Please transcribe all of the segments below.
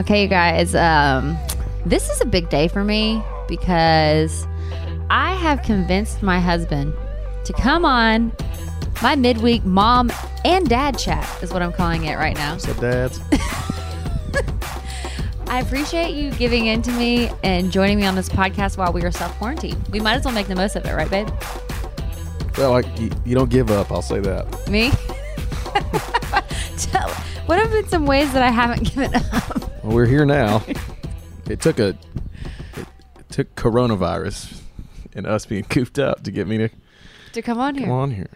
Okay, you guys, this is a big day for me because I have convinced my husband to come on my midweek mom and dad chat, is what I'm calling it right now. What's up, dads? I appreciate you giving in to me and joining me on this podcast while we are self-quarantined. We might as well make the most of it, right, babe? Well, like, you don't give up, I'll say that. Me? What have been some ways that I haven't given up? Well, we're here now. It took coronavirus and us being cooped up to get me to come on here. Come on here.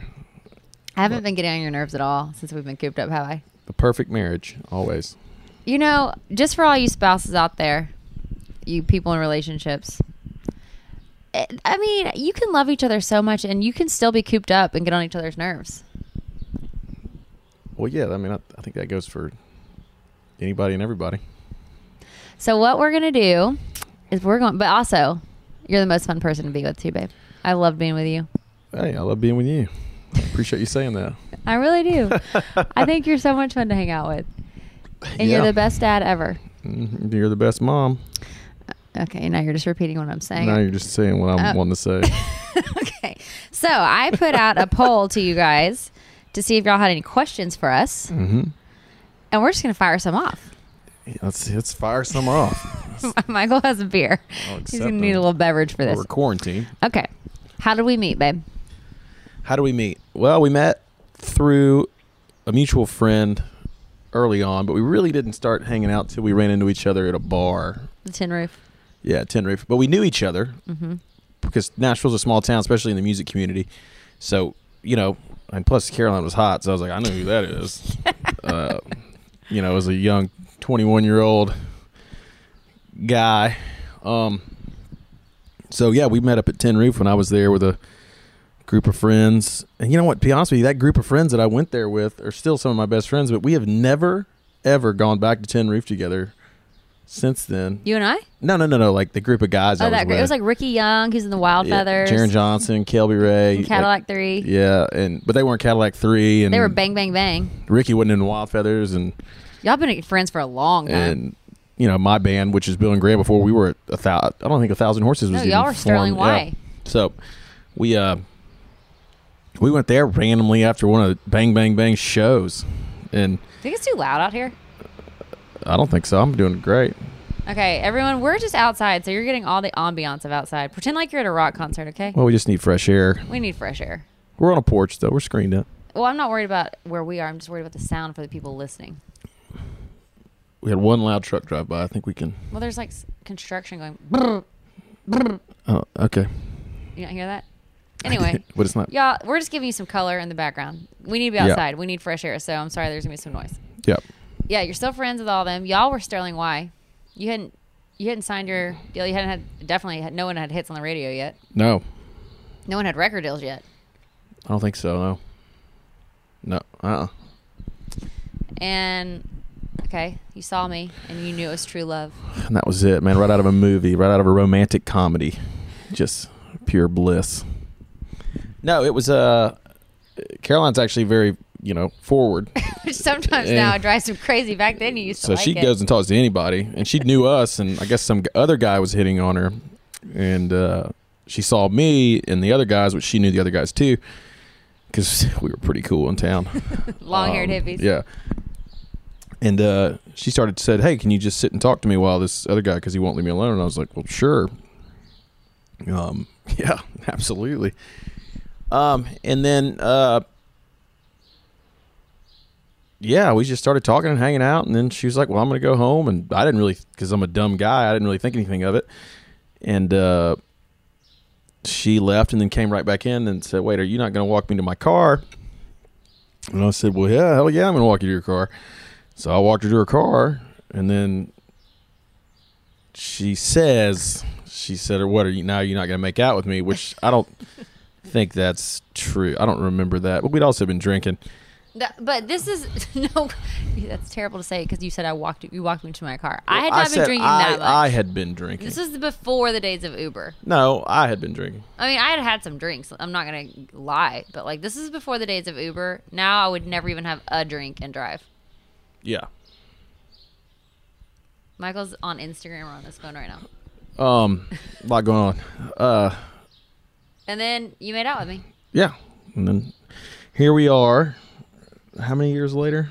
I haven't been getting on your nerves at all since we've been cooped up, have I? The perfect marriage, always. You know, just for all you spouses out there, you people in relationships, I mean, you can love each other so much and you can still be cooped up and get on each other's nerves. Well, yeah, I mean, I think that goes for anybody and everybody. So what we're going to do is but also, you're the most fun person to be with too, babe. I love being with you. Hey, I love being with you. I appreciate you saying that. I really do. I think you're so much fun to hang out with. And yeah. You're the best dad ever. You're the best mom. Okay, now you're just repeating what I'm saying. Now you're just saying what I want to say. Okay, so I put out a poll to you guys to see if y'all had any questions for us. Mm-hmm. And we're just going to fire some off. Yeah, let's fire some off. Michael has a beer. He's going to need a little beverage for this. We're quarantined. Okay. How did we meet, babe? How do we meet? Well, we met through a mutual friend early on, but we really didn't start hanging out till we ran into each other at a bar. The Tin Roof. Yeah, Tin Roof. But we knew each other because Nashville's a small town, especially in the music community. So, you know... And plus, Caroline was hot, so I was like, I know who that is. You know, as a young 21-year-old guy. So, yeah, we met up at Tin Roof when I was there with a group of friends. And you know what? To be honest with you, that group of friends that I went there with are still some of my best friends, but we have never, ever gone back to Tin Roof together since then. You and I? No. Like the group of guys. Oh, that group. It was like Ricky Young, who's in the Wild Feathers. Jaron Johnson, Kelby Ray, and Cadillac 3. Yeah, but they weren't Cadillac 3, and they were Bang Bang Bang. Ricky wasn't in the Wild Feathers, and y'all been friends for a long time. And you know my band, which is Bill and Graham, before we were at I don't think A Thousand Horses was. No, y'all were Sterling Way. Yeah. So we went there randomly after one of the Bang Bang Bang shows, and I think it's too loud out here. I don't think so. I'm doing great. Okay, everyone, we're just outside, so you're getting all the ambiance of outside. Pretend like you're at a rock concert, okay? Well, we just need fresh air. We need fresh air. We're on a porch, though. We're screened up. Well, I'm not worried about where we are. I'm just worried about the sound for the people listening. We had one loud truck drive by. I think we can... Well, there's, like, construction going... Brr, brr. Oh, okay. You don't hear that? Anyway. But it's not... Y'all, we're just giving you some color in the background. We need to be outside. Yeah. We need fresh air, so I'm sorry there's going to be some noise. Yep. Yeah, you're still friends with all them. Y'all were Sterling Y. You hadn't signed your deal. You hadn't had no one had hits on the radio yet. No. No one had record deals yet. I don't think so, no. No. And okay, you saw me and you knew it was true love. And that was it, man, right out of a movie, right out of a romantic comedy. Just pure bliss. No, it was Caroline's actually very forward. Which sometimes now it drives him crazy. Back then, you used to like it. So she goes and talks to anybody, and she knew us, and I guess some other guy was hitting on her, and she saw me and the other guys, which she knew the other guys too, because we were pretty cool in town. Long-haired hippies. Yeah. And she said, hey, can you just sit and talk to me while this other guy, because he won't leave me alone? And I was like, well, sure. Yeah, absolutely. And then... yeah, we just started talking and hanging out, and then she was like, well, I'm going to go home, and I didn't really, because I'm a dumb guy, I didn't really think anything of it, and she left and then came right back in and said, wait, are you not going to walk me to my car? And I said, well, yeah, hell yeah, I'm going to walk you to your car. So I walked her to her car, and then she said, or what, you're not going to make out with me, which I don't think that's true. I don't remember that, but we'd also been drinking. But this is no. That's terrible to say because you said you walked me to my car. Well, I had not been drinking that much. I had been drinking. This is before the days of Uber. No, I had been drinking. I mean, I had had some drinks. I'm not gonna lie, but like this is before the days of Uber. Now I would never even have a drink and drive. Yeah. Michael's on Instagram or on his phone right now. A lot going on. And then you made out with me. Yeah. And then here we are. How many years later?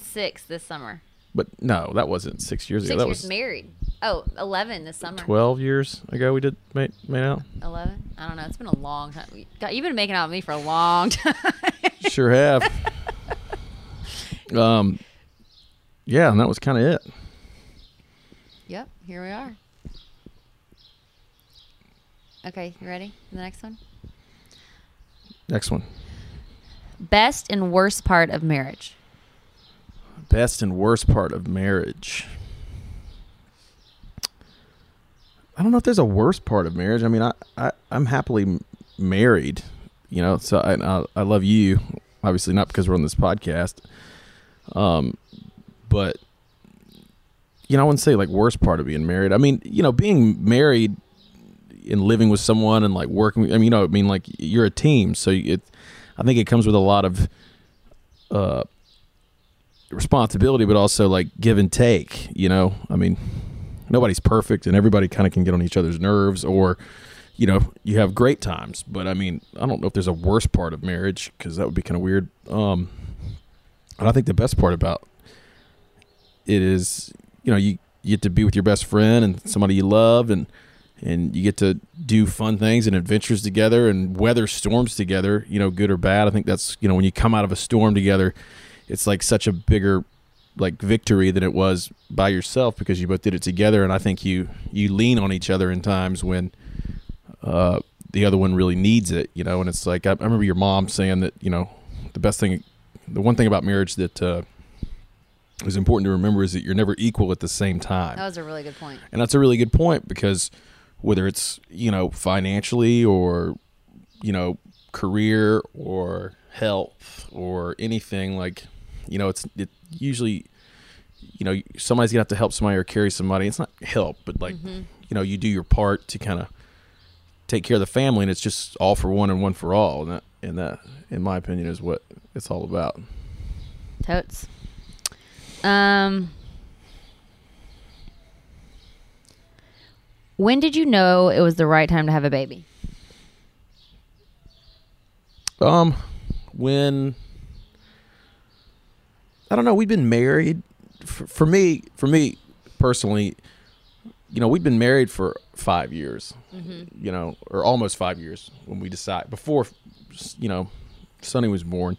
6 this summer. But no, that wasn't 6 years ago. 6 years married. Oh, 11 this summer. 12 years ago we did made out. 11? I don't know. It's been a long time. You've been making out with me for a long time. Sure have. Yeah, and that was kind of it. Yep, here we are. Okay, you ready for the next one? Next one. Best and worst part of marriage. Best and worst part of marriage. I don't know if there's a worst part of marriage. I mean, I'm happily married, you know, so I love you, obviously not because we're on this podcast. But, you know, I wouldn't say like worst part of being married. I mean, you know, being married and living with someone and like working, I mean, you know, I mean, like you're a team. So I think it comes with a lot of responsibility, but also like give and take, you know. I mean, nobody's perfect and everybody kind of can get on each other's nerves, or, you know, you have great times. But I mean, I don't know if there's a worst part of marriage, because that would be kind of weird. And I think the best part about it is, you know, you get to be with your best friend and somebody you love, and you get to do fun things and adventures together and weather storms together, you know, good or bad. I think that's, you know, when you come out of a storm together, it's like such a bigger like victory than it was by yourself, because you both did it together. And I think you lean on each other in times when the other one really needs it, you know. And it's like, I remember your mom saying that, you know, the one thing about marriage that is important to remember is that you're never equal at the same time. That was a really good point. And that's a really good point, because whether it's, you know, financially or, you know, career or health or anything, like, you know, it usually, you know, somebody's gonna have to help somebody or carry somebody. It's not help, but like, you know, you do your part to kind of take care of the family, and it's just all for one and one for all. And that, in my opinion, is what it's all about. Totes. When did you know it was the right time to have a baby? When, I don't know, we'd been married for me personally, you know, we'd been married for 5 years, you know, or almost 5 years when we decided, before, you know, Sonny was born.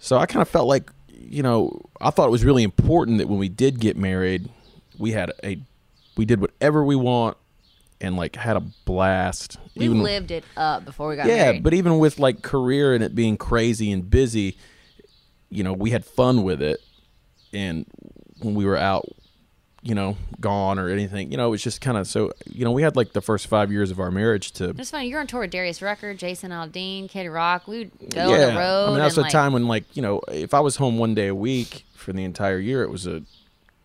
So I kind of felt like, you know, I thought it was really important that when we did get married, we did whatever we want and like had a blast. We lived it up before we got married. Yeah, but even with like career and it being crazy and busy, you know, we had fun with it. And when we were out, you know, gone or anything, you know, it was just kind of, so, you know, we had like the first 5 years of our marriage to. It's funny, you're on tour with Darius Rucker, Jason Aldean, Kid Rock. We would go on the road. I mean, that's a time when, like, you know, if I was home one day a week for the entire year, it was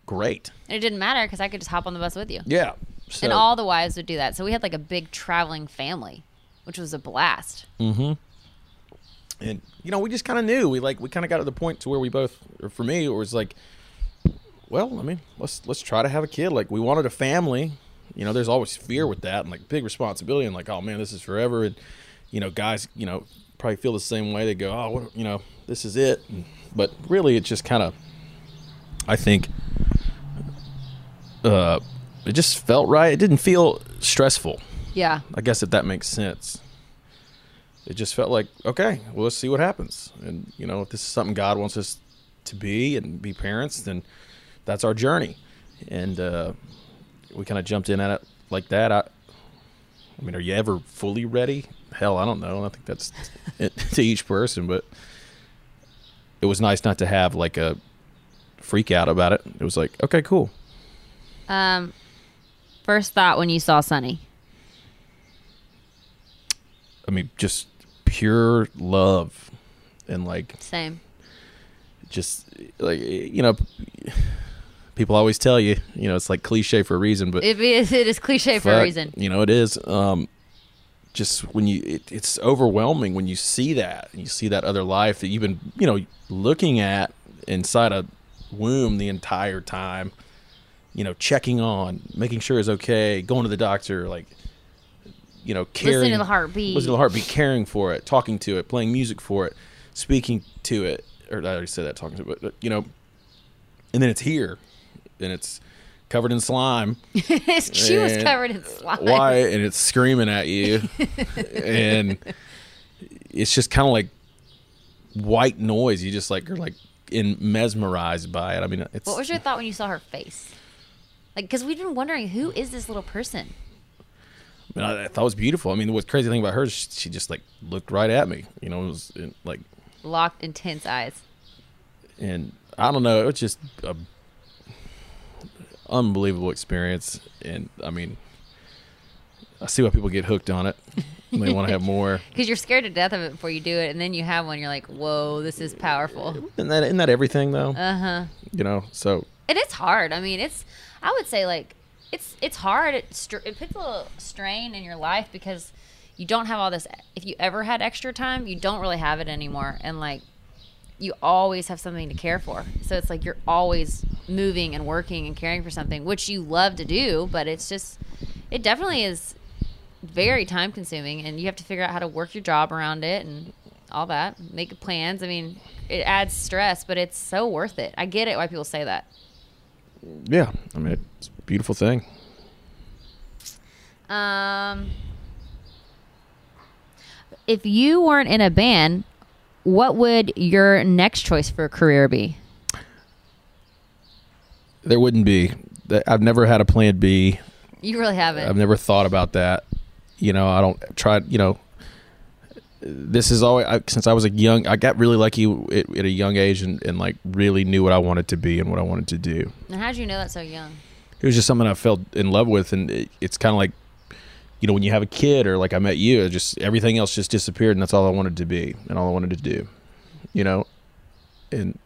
great. And it didn't matter, because I could just hop on the bus with you. Yeah. So. And all the wives would do that. So we had like a big traveling family, which was a blast. And, you know, we just kind of knew. We kind of got to the point to where we both, or for me, it was like, well, I mean, let's try to have a kid. Like, we wanted a family. You know, there's always fear with that, and like big responsibility, and like, oh man, this is forever. And, you know, guys, you know, probably feel the same way. They go, oh, what, you know, this is it. But really, it just kind of, I think, it just felt right. It didn't feel stressful. Yeah. I guess if that makes sense. It just felt like, okay, well, let's see what happens. And, you know, if this is something God wants us to be and be parents, then that's our journey. And we kind of jumped in at it like that. I mean, are you ever fully ready? Hell, I don't know. I think that's it to each person. But it was nice not to have like a freak out about it. It was like, okay, cool. First thought when you saw Sonny? I mean, just pure love and like, same. Just like, you know, people always tell you, you know, it's like cliche for a reason, but it is cliche for a reason. You know, it is. Just when it's overwhelming when you see that, and you see that other life that you've been, you know, looking at inside a womb the entire time. you know, checking on, making sure it's okay, going to the doctor, like, you know, caring. Listening to the heartbeat. Listening to the heartbeat, caring for it, talking to it, playing music for it, speaking to it. Or I already said that, talking to it, but, you know, and then it's here, and it's covered in slime. She was covered in slime. Why? And it's screaming at you. And it's just kind of like white noise. You just like, you're like mesmerized by it. I mean, it's. What was your thought when you saw her face? Like, because we've been wondering, who is this little person? I mean, I thought it was beautiful. I mean, what's crazy thing about her is she just like looked right at me. You know, it was like. Locked, intense eyes. And I don't know. It was just a unbelievable experience. And I mean, I see why people get hooked on it. They want to have more. Because you're scared to death of it before you do it. And then you have one. You're like, whoa, this is powerful. Isn't that everything, though? Uh-huh. You know, so. And it's hard. I mean, I would say, like, it's hard. It puts a little strain in your life because you don't have all this. If you ever had extra time, you don't really have it anymore. And, like, you always have something to care for. So it's like you're always moving and working and caring for something, which you love to do. But it's just, it definitely is very time consuming. And you have to figure out how to work your job around it and all that. Make plans. I mean, it adds stress, but it's so worth it. I get it why people say that. Yeah. I mean, it's a beautiful thing. If you weren't in a band, what would your next choice for a career be? There wouldn't be. I've never had a plan B. You really haven't. I've never thought about that. You know, I don't try, you know, this is always, since I was I got really lucky at a young age and like really knew what I wanted to be and what I wanted to do. And how did you know that so young? It was just something I fell in love with. And it's kind of like, you know, when you have a kid or like I met you, just everything else just disappeared and that's all I wanted to be and all I wanted to do, you know, and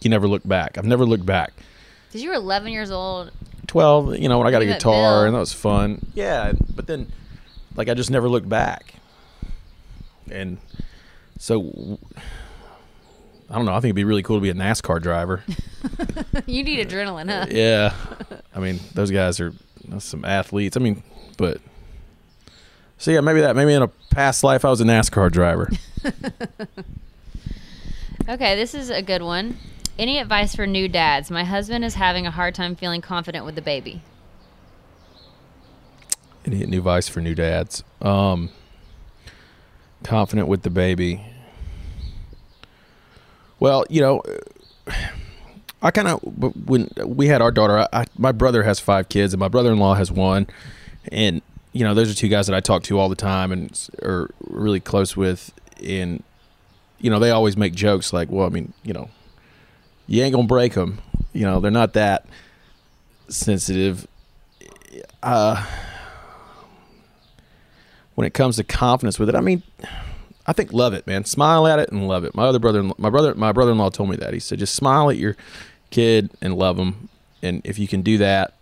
you never look back. I've never looked back. Because you were 11 years old. 12, you know, when I got a guitar and that was fun. Yeah, but then like I just never looked back. And so I don't know. I think it'd be really cool to be a NASCAR driver. You need adrenaline, huh? Yeah. I mean, those guys are some athletes. I mean, but... So, yeah, maybe in a past life, I was a NASCAR driver. Okay, this is a good one. Any advice for new dads? My husband is having a hard time feeling confident with the baby. Any advice for new dads? Confident with the baby. Well, you know, I kind of, when we had our daughter, my brother has 5 kids and my brother-in-law has 1. And you know, those are 2 guys that I talk to all the time and are really close with. And, you know, they always make jokes like, well, I mean, you know, you ain't going to break them. You know, they're not that sensitive. When it comes to confidence with it, I mean, I think love it, man. Smile at it and love it. My brother-in-law told me that. He said, just smile at your kid and love them. And if you can do that,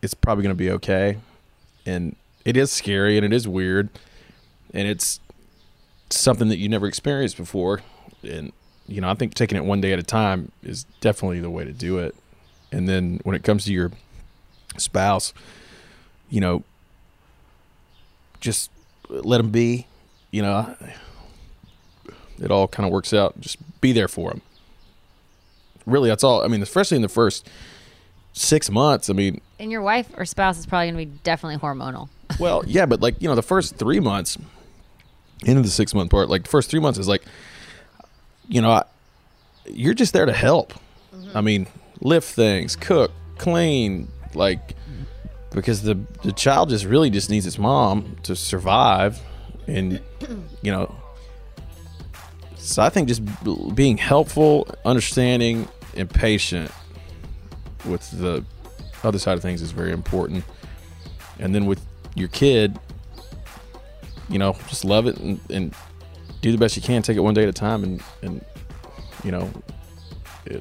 it's probably going to be okay. And it is scary and it is weird and it's something that you never experienced before. And, you know, I think taking it one day at a time is definitely the way to do it. And then when it comes to your spouse, you know, just let them be, you know, it all kind of works out. Just be there for them. Really, that's all. I mean, especially in the first 6 months, I mean. And your wife or spouse is probably going to be definitely hormonal. Well, yeah, but like, you know, the first 3 months, into the 6-month part, like the first 3 months is like, you know, you're just there to help. Mm-hmm. I mean, lift things, cook, clean, like, because the child just really just needs its mom to survive. And, you know, so I think just being helpful, understanding, and patient with the other side of things is very important. And then with your kid, you know, just love it and do the best you can. Take it one day at a time and you know, it'll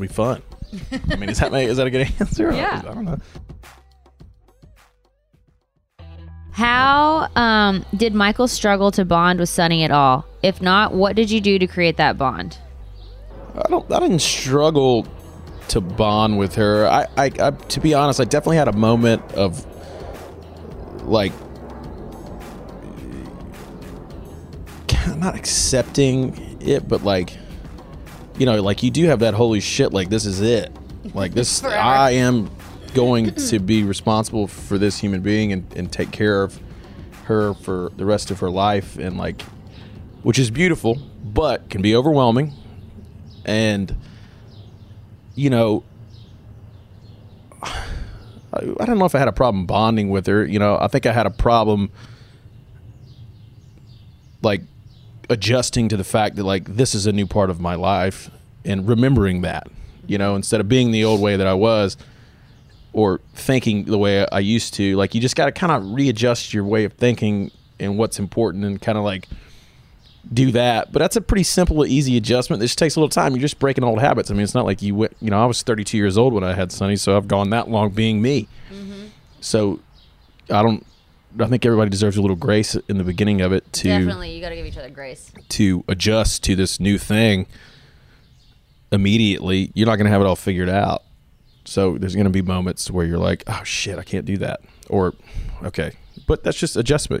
be fun. I mean, is that a good answer? Yeah. I don't know. How did Michael struggle to bond with Sonny at all? If not, what did you do to create that bond? I didn't struggle to bond with her. I to be honest, I definitely had a moment of like not accepting it, but like, you know, like you do have that holy shit, like this is it, like this I am going to be responsible for this human being and take care of her for the rest of her life, and like, which is beautiful but can be overwhelming. And you know, I don't know if I had a problem bonding with her. You know, I think I had a problem like adjusting to the fact that like this is a new part of my life and remembering that, you know, instead of being the old way that I was or thinking the way I used to. Like you just got to kind of readjust your way of thinking and what's important and kind of like do that. But that's a pretty simple, easy adjustment. It just takes a little time. You're just breaking old habits. I mean, it's not like you went, you know, I was 32 years old when I had Sonny, so I've gone that long being me. Mm-hmm. So I think everybody deserves a little grace in the beginning of it. To definitely, you got to give each other grace to adjust to this new thing immediately. You're not going to have it all figured out. So there's going to be moments where you're like, oh shit, I can't do that. Or, okay. But that's just adjusting.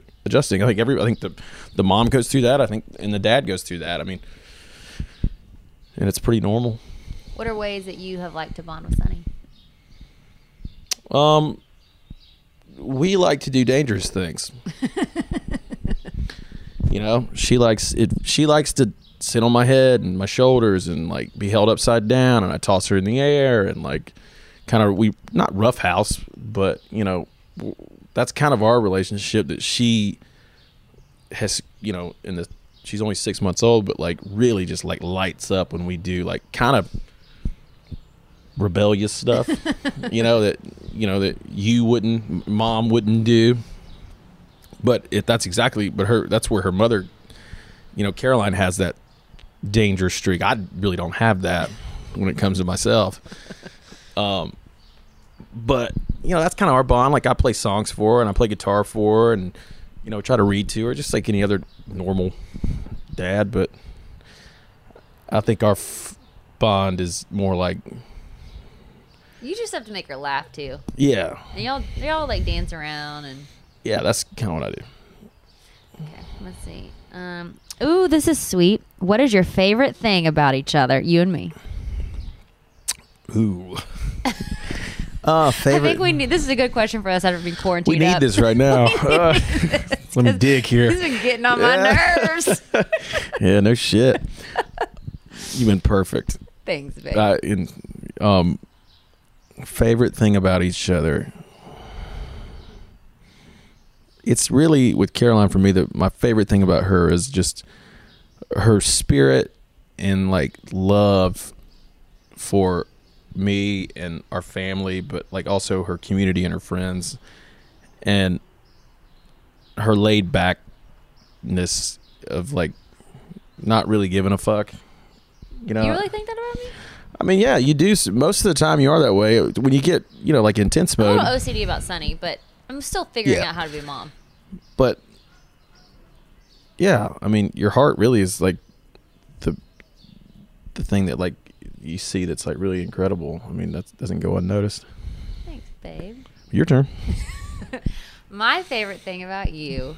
I think the mom goes through that. I think, and the dad goes through that. I mean, and it's pretty normal. What are ways that you have liked to bond with Sonny? We like to do dangerous things. You know, she likes to sit on my head and my shoulders and like be held upside down, and I toss her in the air and like kind of, we not rough house, but you know, that's kind of our relationship. That she has, you know, she's only 6 months old, but like really just like lights up when we do like kind of rebellious stuff, you know that you wouldn't, mom wouldn't do, but that's where her mother, you know, Caroline has that danger streak. I really don't have that when it comes to myself. But you know, that's kind of our bond. Like I play songs for her and I play guitar for her, and you know, try to read to her just like any other normal dad. But I think our bond is more like, you just have to make her laugh too. Yeah. And y'all like dance around and. Yeah, that's kind of what I do. Okay, let's see. Ooh, this is sweet. What is your favorite thing about each other, you and me? Ooh. Favorite. I think we need. This is a good question for us after being quarantined. We need this right now. This, let me dig here. This has been getting on my nerves. Yeah, no shit. You've been perfect. Thanks, babe. Favorite thing about each other, it's really with Caroline for me, that my favorite thing about her is just her spirit and like love for me and our family, but like also her community and her friends and her laid backness of like not really giving a fuck, you know. You really think that about me? I mean, yeah, you do. Most of the time you are that way. When you get, you know, like intense mode. I'm a little OCD about Sonny, but I'm still figuring out how to be a mom. But, yeah, I mean, your heart really is, like, the thing that, like, you see that's, like, really incredible. I mean, that doesn't go unnoticed. Thanks, babe. Your turn. My favorite thing about you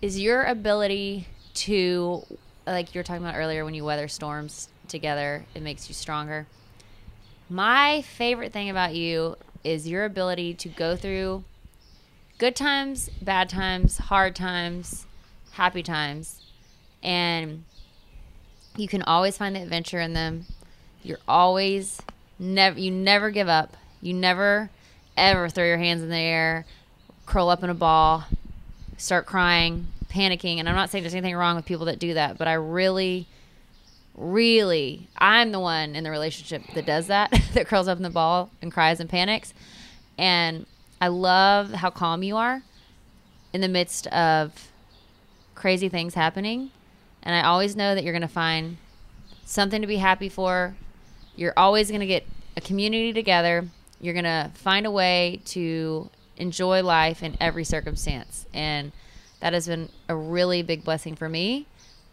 is your ability to, like you were talking about earlier, when you weather storms together, it makes you stronger. My favorite thing about you is your ability to go through good times, bad times, hard times, happy times, and you can always find the adventure in them. You're always you never give up. You never ever throw your hands in the air, curl up in a ball, start crying, panicking. And I'm not saying there's anything wrong with people that do that, but I really, I'm the one in the relationship that does that, that curls up in the ball and cries and panics. And I love how calm you are in the midst of crazy things happening. And I always know that you're going to find something to be happy for. You're always going to get a community together. You're going to find a way to enjoy life in every circumstance. And that has been a really big blessing for me,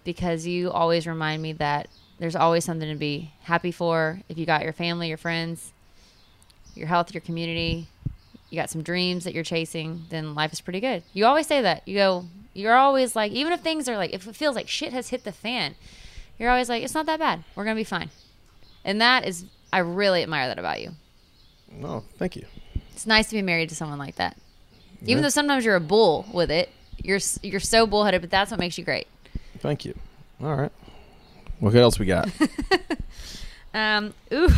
because you always remind me that There's always something to be happy for. If you got your family, your friends, your health, your community, you got some dreams that you're chasing, then life is pretty good. You always say that. You go, you're always like, even if things are like, if it feels like shit has hit the fan, you're always like, it's not that bad. We're going to be fine. And that is, I really admire that about you. Oh, thank you. It's nice to be married to someone like that. Yeah. Even though sometimes you're a bull with it, you're so bullheaded, but that's what makes you great. Thank you. All right. What else we got? Ooh,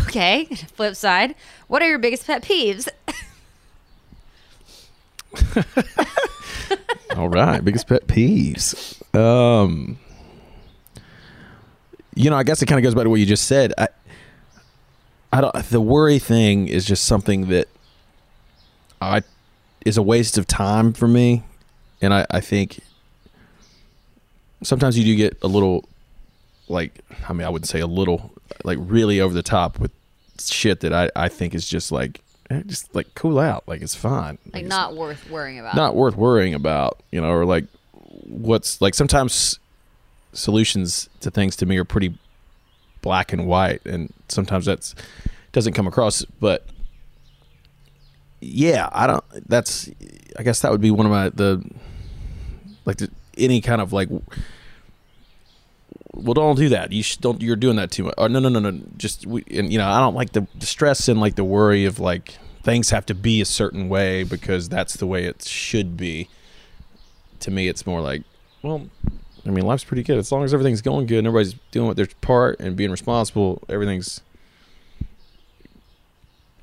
okay. Flip side. What are your biggest pet peeves? All right. Biggest pet peeves. You know, I guess it kind of goes back to what you just said. I don't. The worry thing is just something that is a waste of time for me, and I think sometimes you do get a little, like, I mean, I wouldn't say a little, like, really over the top with shit that I think is just like cool out, like it's fine, like not worth worrying about, you know, or like what's like sometimes solutions to things to me are pretty black and white, and sometimes that's doesn't come across, but. Yeah, I don't. That's. I guess that would be one of my any kind of like. Well, don't do that. You don't. You're doing that too much. Or no. And you know, I don't like the stress and like the worry of like things have to be a certain way because that's the way it should be. To me, it's more like, well, I mean, life's pretty good as long as everything's going good and everybody's doing what their part and being responsible. Everything's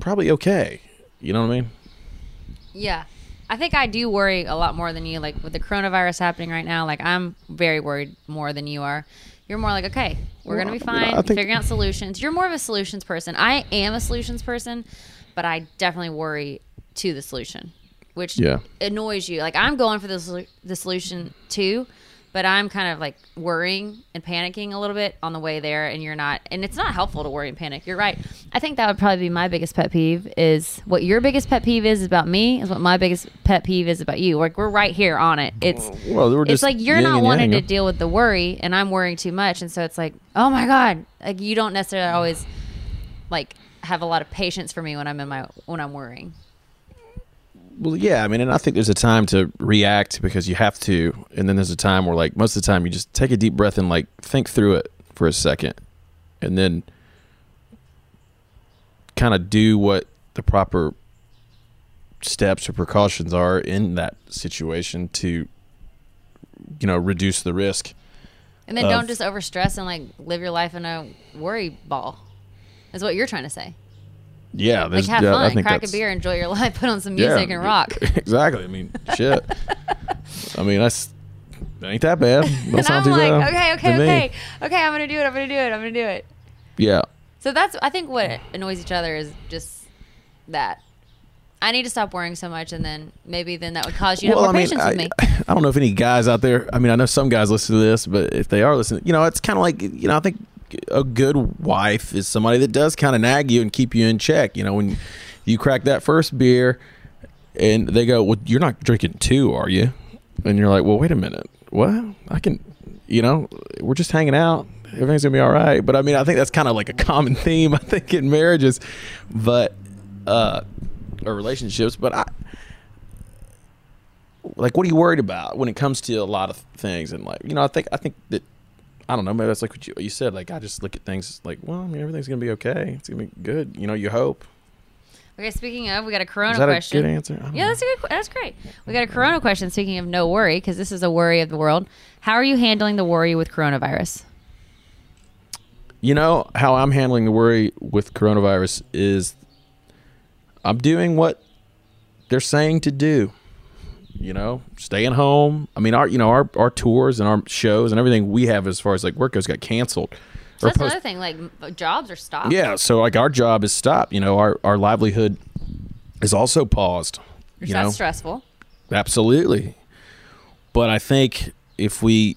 probably okay. You know what I mean? Yeah. I think I do worry a lot more than you. Like, with the coronavirus happening right now, like, I'm very worried more than you are. You're more like, okay, we're going to be fine. I think figuring out solutions. You're more of a solutions person. I am a solutions person, but I definitely worry to the solution, which annoys you. Like, I'm going for the solution, too, but I'm kind of, like, worrying and panicking a little bit on the way there, and you're not. And it's not helpful to worry and panic. You're right. I think that would probably be my biggest pet peeve is what your biggest pet peeve is about me is what my biggest pet peeve is about you. Like, we're right here on it. It's like you're not wanting to deal with the worry, and I'm worrying too much. And so it's like, oh, my God. Like, you don't necessarily always, like, have a lot of patience for me when I'm worrying. Well, yeah. I mean, and I think there's a time to react because you have to. And then there's a time where, like, most of the time you just take a deep breath and, like, think through it for a second. And then kind of do what the proper steps or precautions are in that situation to, you know, reduce the risk. And then don't just overstress and like live your life in a worry ball. Is what you're trying to say. Yeah, like have fun, crack a beer, enjoy your life, put on some music and rock. Exactly. I mean, shit. I mean, that's ain't that bad. That and I'm like, okay, I'm gonna do it. Yeah. So that's, I think what annoys each other is just that. I need to stop worrying so much, and then maybe then that would cause you to have more patience with me. I don't know if any guys out there, I mean, I know some guys listen to this, but if they are listening, you know, it's kind of like, you know, I think a good wife is somebody that does kind of nag you and keep you in check. You know, when you crack that first beer and they go, well, you're not drinking two, are you? And you're like, well, wait a minute. What? I can, you know, we're just hanging out. Everything's gonna be all right. But I mean, I think that's kind of like a common theme, I think, in marriages, but or relationships. But I like, what are you worried about when it comes to a lot of things? And like, you know, I think that, I don't know, maybe that's like what you said. Like, I just look at things like, well, I mean, everything's gonna be okay. It's gonna be good. You know, you hope. Okay, speaking of, we got a Corona question. Is that a good answer? Yeah, that's great. We got a Corona question. Speaking of no worry, because this is a worry of the world. How are you handling the worry with coronavirus? You know, how I'm handling the worry with coronavirus is I'm doing what they're saying to do, you know, staying home. I mean, our tours and our shows and everything we have as far as like work goes got canceled. So that's another thing, like jobs are stopped. Yeah. So like our job is stopped, you know, our livelihood is also paused. You know? That's stressful. Absolutely. But I think if we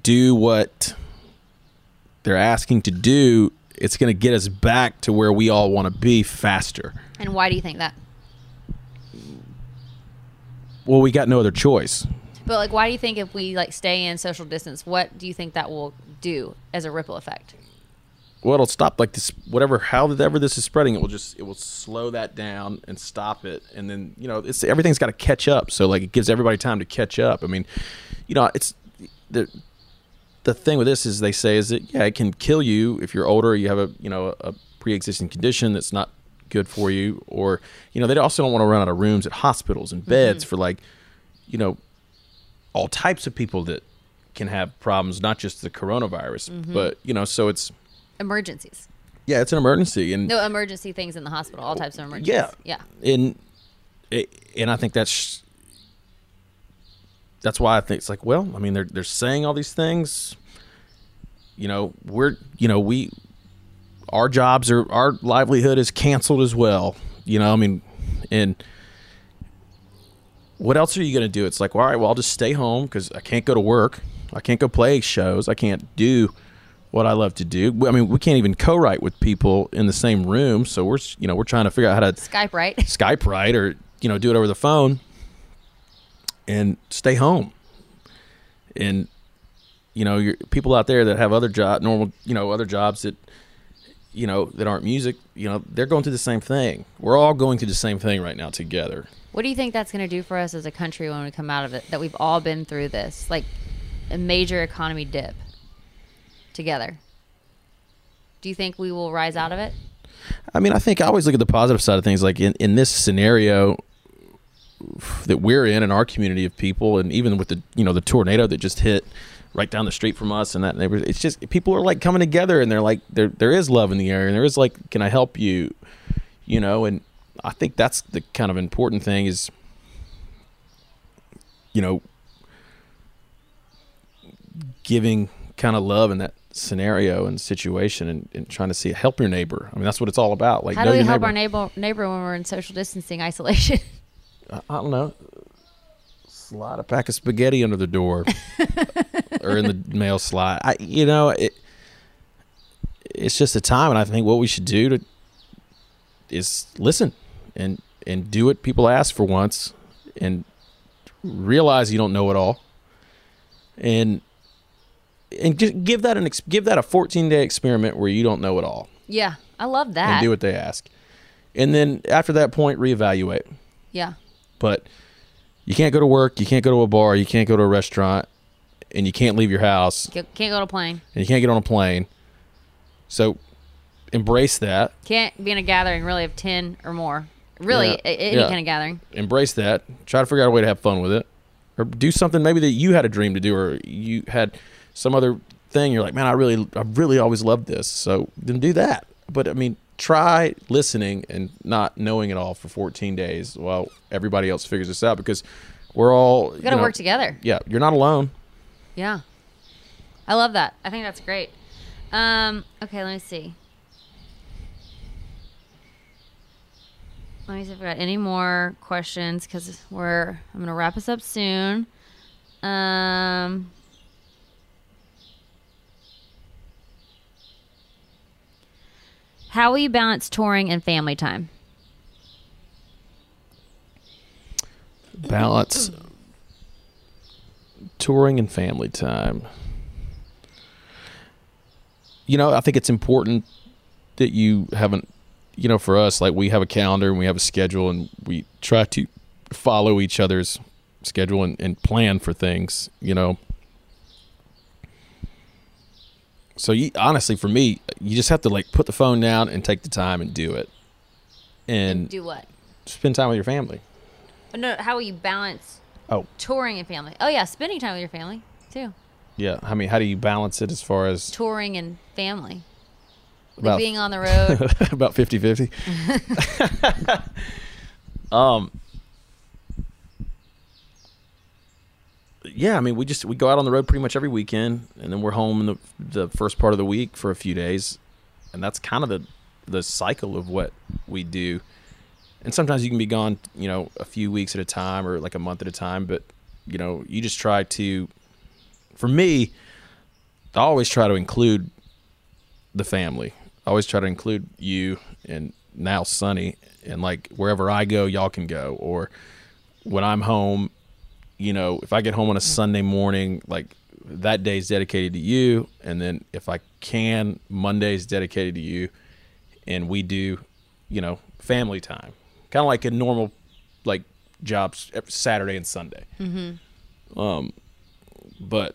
do what they're asking to do, it's going to get us back to where we all want to be faster. And why do you think that? Well, we got no other choice. But like, why do you think if we like stay in social distance, what do you think that will do as a ripple effect? Well, it'll stop like this, whatever, however this is spreading, it will slow that down and stop it. And then, you know, it's, everything's got to catch up. So like it gives everybody time to catch up. I mean, you know, it's the thing with this is they say is that, yeah, it can kill you if you're older, you have a, you know, a pre-existing condition that's not good for you, or, you know, they also don't want to run out of rooms at hospitals and beds for like, you know, all types of people that can have problems, not just the coronavirus, but, you know, so it's emergencies. Yeah, it's an emergency. And no emergency things in the hospital, all types of emergencies. Yeah. Yeah. And I think that's why I think it's like, well, I mean, they're saying all these things, you know, our jobs are, our livelihood is canceled as well. You know, I mean, and what else are you going to do? It's like, well, all right, well, I'll just stay home because I can't go to work. I can't go play shows. I can't do what I love to do. I mean, we can't even co-write with people in the same room. So we're, you know, we're trying to figure out how to Skype, right? Or, you know, do it over the phone and stay home. And, you know, people out there that have other jobs, normal, you know, other jobs that, you know, that aren't music, you know, they're going through the same thing. We're all going through the same thing right now together. What do you think that's going to do for us as a country when we come out of it, that we've all been through this, like a major economy dip together? Do you think we will rise out of it? I mean, I think I always look at the positive side of things, like in this scenario that we're in our community of people, and even with the, you know, the tornado that just hit right down the street from us and that neighborhood, it's just people are like coming together, and they're like, there is love in the air, and there is like, can I help you? You know, and I think that's the kind of important thing is, you know, giving kind of love in that scenario and situation, and trying to see, help your neighbor. I mean, that's what it's all about. Like, how do we help our neighbor when we're in social distancing isolation? I don't know. Slide a pack of spaghetti under the door or in the mail slot. You know, it's just a time, and I think what we should do is listen and do what people ask for once, and realize you don't know it all, and just give that a 14-day experiment where you don't know it all. Yeah, I love that. And do what they ask, and then after that point, reevaluate. Yeah, but you can't go to work, you can't go to a bar, you can't go to a restaurant, and you can't leave your house. You can't go to a plane. And you can't get on a plane. So embrace that. Can't be in a gathering really of 10 or more. Really, yeah. Any kind of gathering. Embrace that. Try to figure out a way to have fun with it. Or do something maybe that you had a dream to do, or you had some other thing. You're like, man, I really always loved this. So then do that. But, I mean, try listening and not knowing it all for 14 days while everybody else figures this out, because we're all gotta work together. Yeah, you're not alone. Yeah, I love that. I think that's great. Okay, let me see. Let me see if I got any more questions, because I'm gonna wrap us up soon. How will you balance touring and family time? Balance touring and family time. You know, I think it's important that you haven't, you know, for us, like we have a calendar and we have a schedule, and we try to follow each other's schedule and plan for things, you know. So honestly, for me, you just have to like put the phone down and take the time and do it. And do what? Spend time with your family. No, how will you balance touring and family? Oh, yeah, spending time with your family, too. Yeah, I mean, how do you balance it as far as touring and family? Like being on the road. About 50-50. Yeah, I mean, we go out on the road pretty much every weekend, and then we're home in the first part of the week for a few days, and that's kind of the cycle of what we do. And sometimes you can be gone, you know, a few weeks at a time, or like a month at a time, but, you know, you just try to, for me, I always try to include the family. I always try to include you, and now Sonny, and like wherever I go, y'all can go, or when I'm home, you know, if I get home on a Sunday morning, like that day's dedicated to you, and then if I can, Monday's dedicated to you, and we do, you know, family time, kind of like a normal, like, jobs Saturday and Sunday. Mm-hmm. But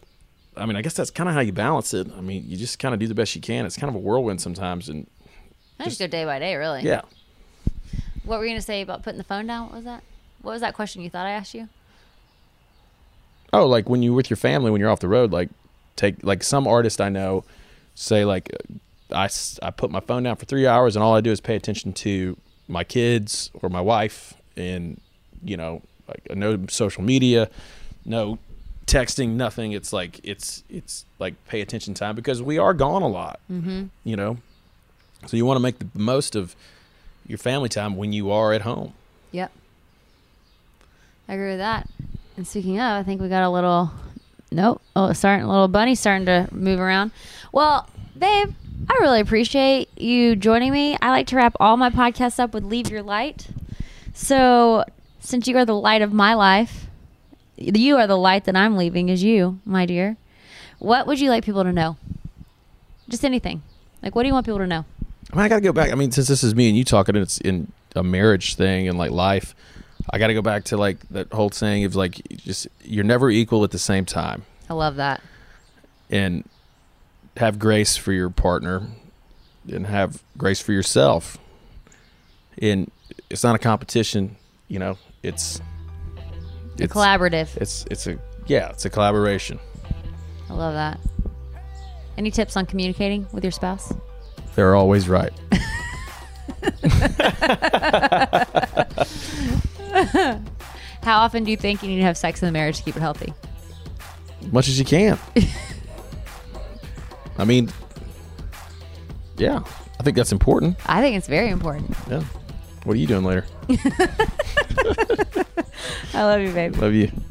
I mean, I guess that's kind of how you balance it. I mean, you just kind of do the best you can. It's kind of a whirlwind sometimes, and I just go day by day, really. Yeah. What were you gonna say about putting the phone down? What was that? What was that question you thought I asked you? Oh, like when you're with your family, when you're off the road, like take, like some artist I know say, like, I put my phone down for 3 hours and all I do is pay attention to my kids or my wife, and, you know, like, no social media, no texting, nothing. It's like, it's like pay attention time, because we are gone a lot, mm-hmm. you know? So you want to make the most of your family time when you are at home. Yep. I agree with that. And speaking of, I think we got a little, nope, oh, starting, little bunny starting to move around. Well, babe, I really appreciate you joining me. I like to wrap all my podcasts up with Leave Your Light. So since you are the light of my life, you are the light that I'm leaving is you, my dear. What would you like people to know? Just anything. Like, what do you want people to know? I mean, I got to go back. I mean, since this is me and you talking, and it's in a marriage thing and, like, life, I got to go back to, like, that whole saying of, like, just, you're never equal at the same time. I love that. And have grace for your partner and have grace for yourself. And it's not a competition, you know, it's collaborative. It's a collaboration. I love that. Any tips on communicating with your spouse? They're always right. How often do you think you need to have sex in the marriage to keep it healthy? As much as you can. I mean, yeah, I think that's important. I think it's very important. Yeah. What are you doing later? I love you, babe. Love you.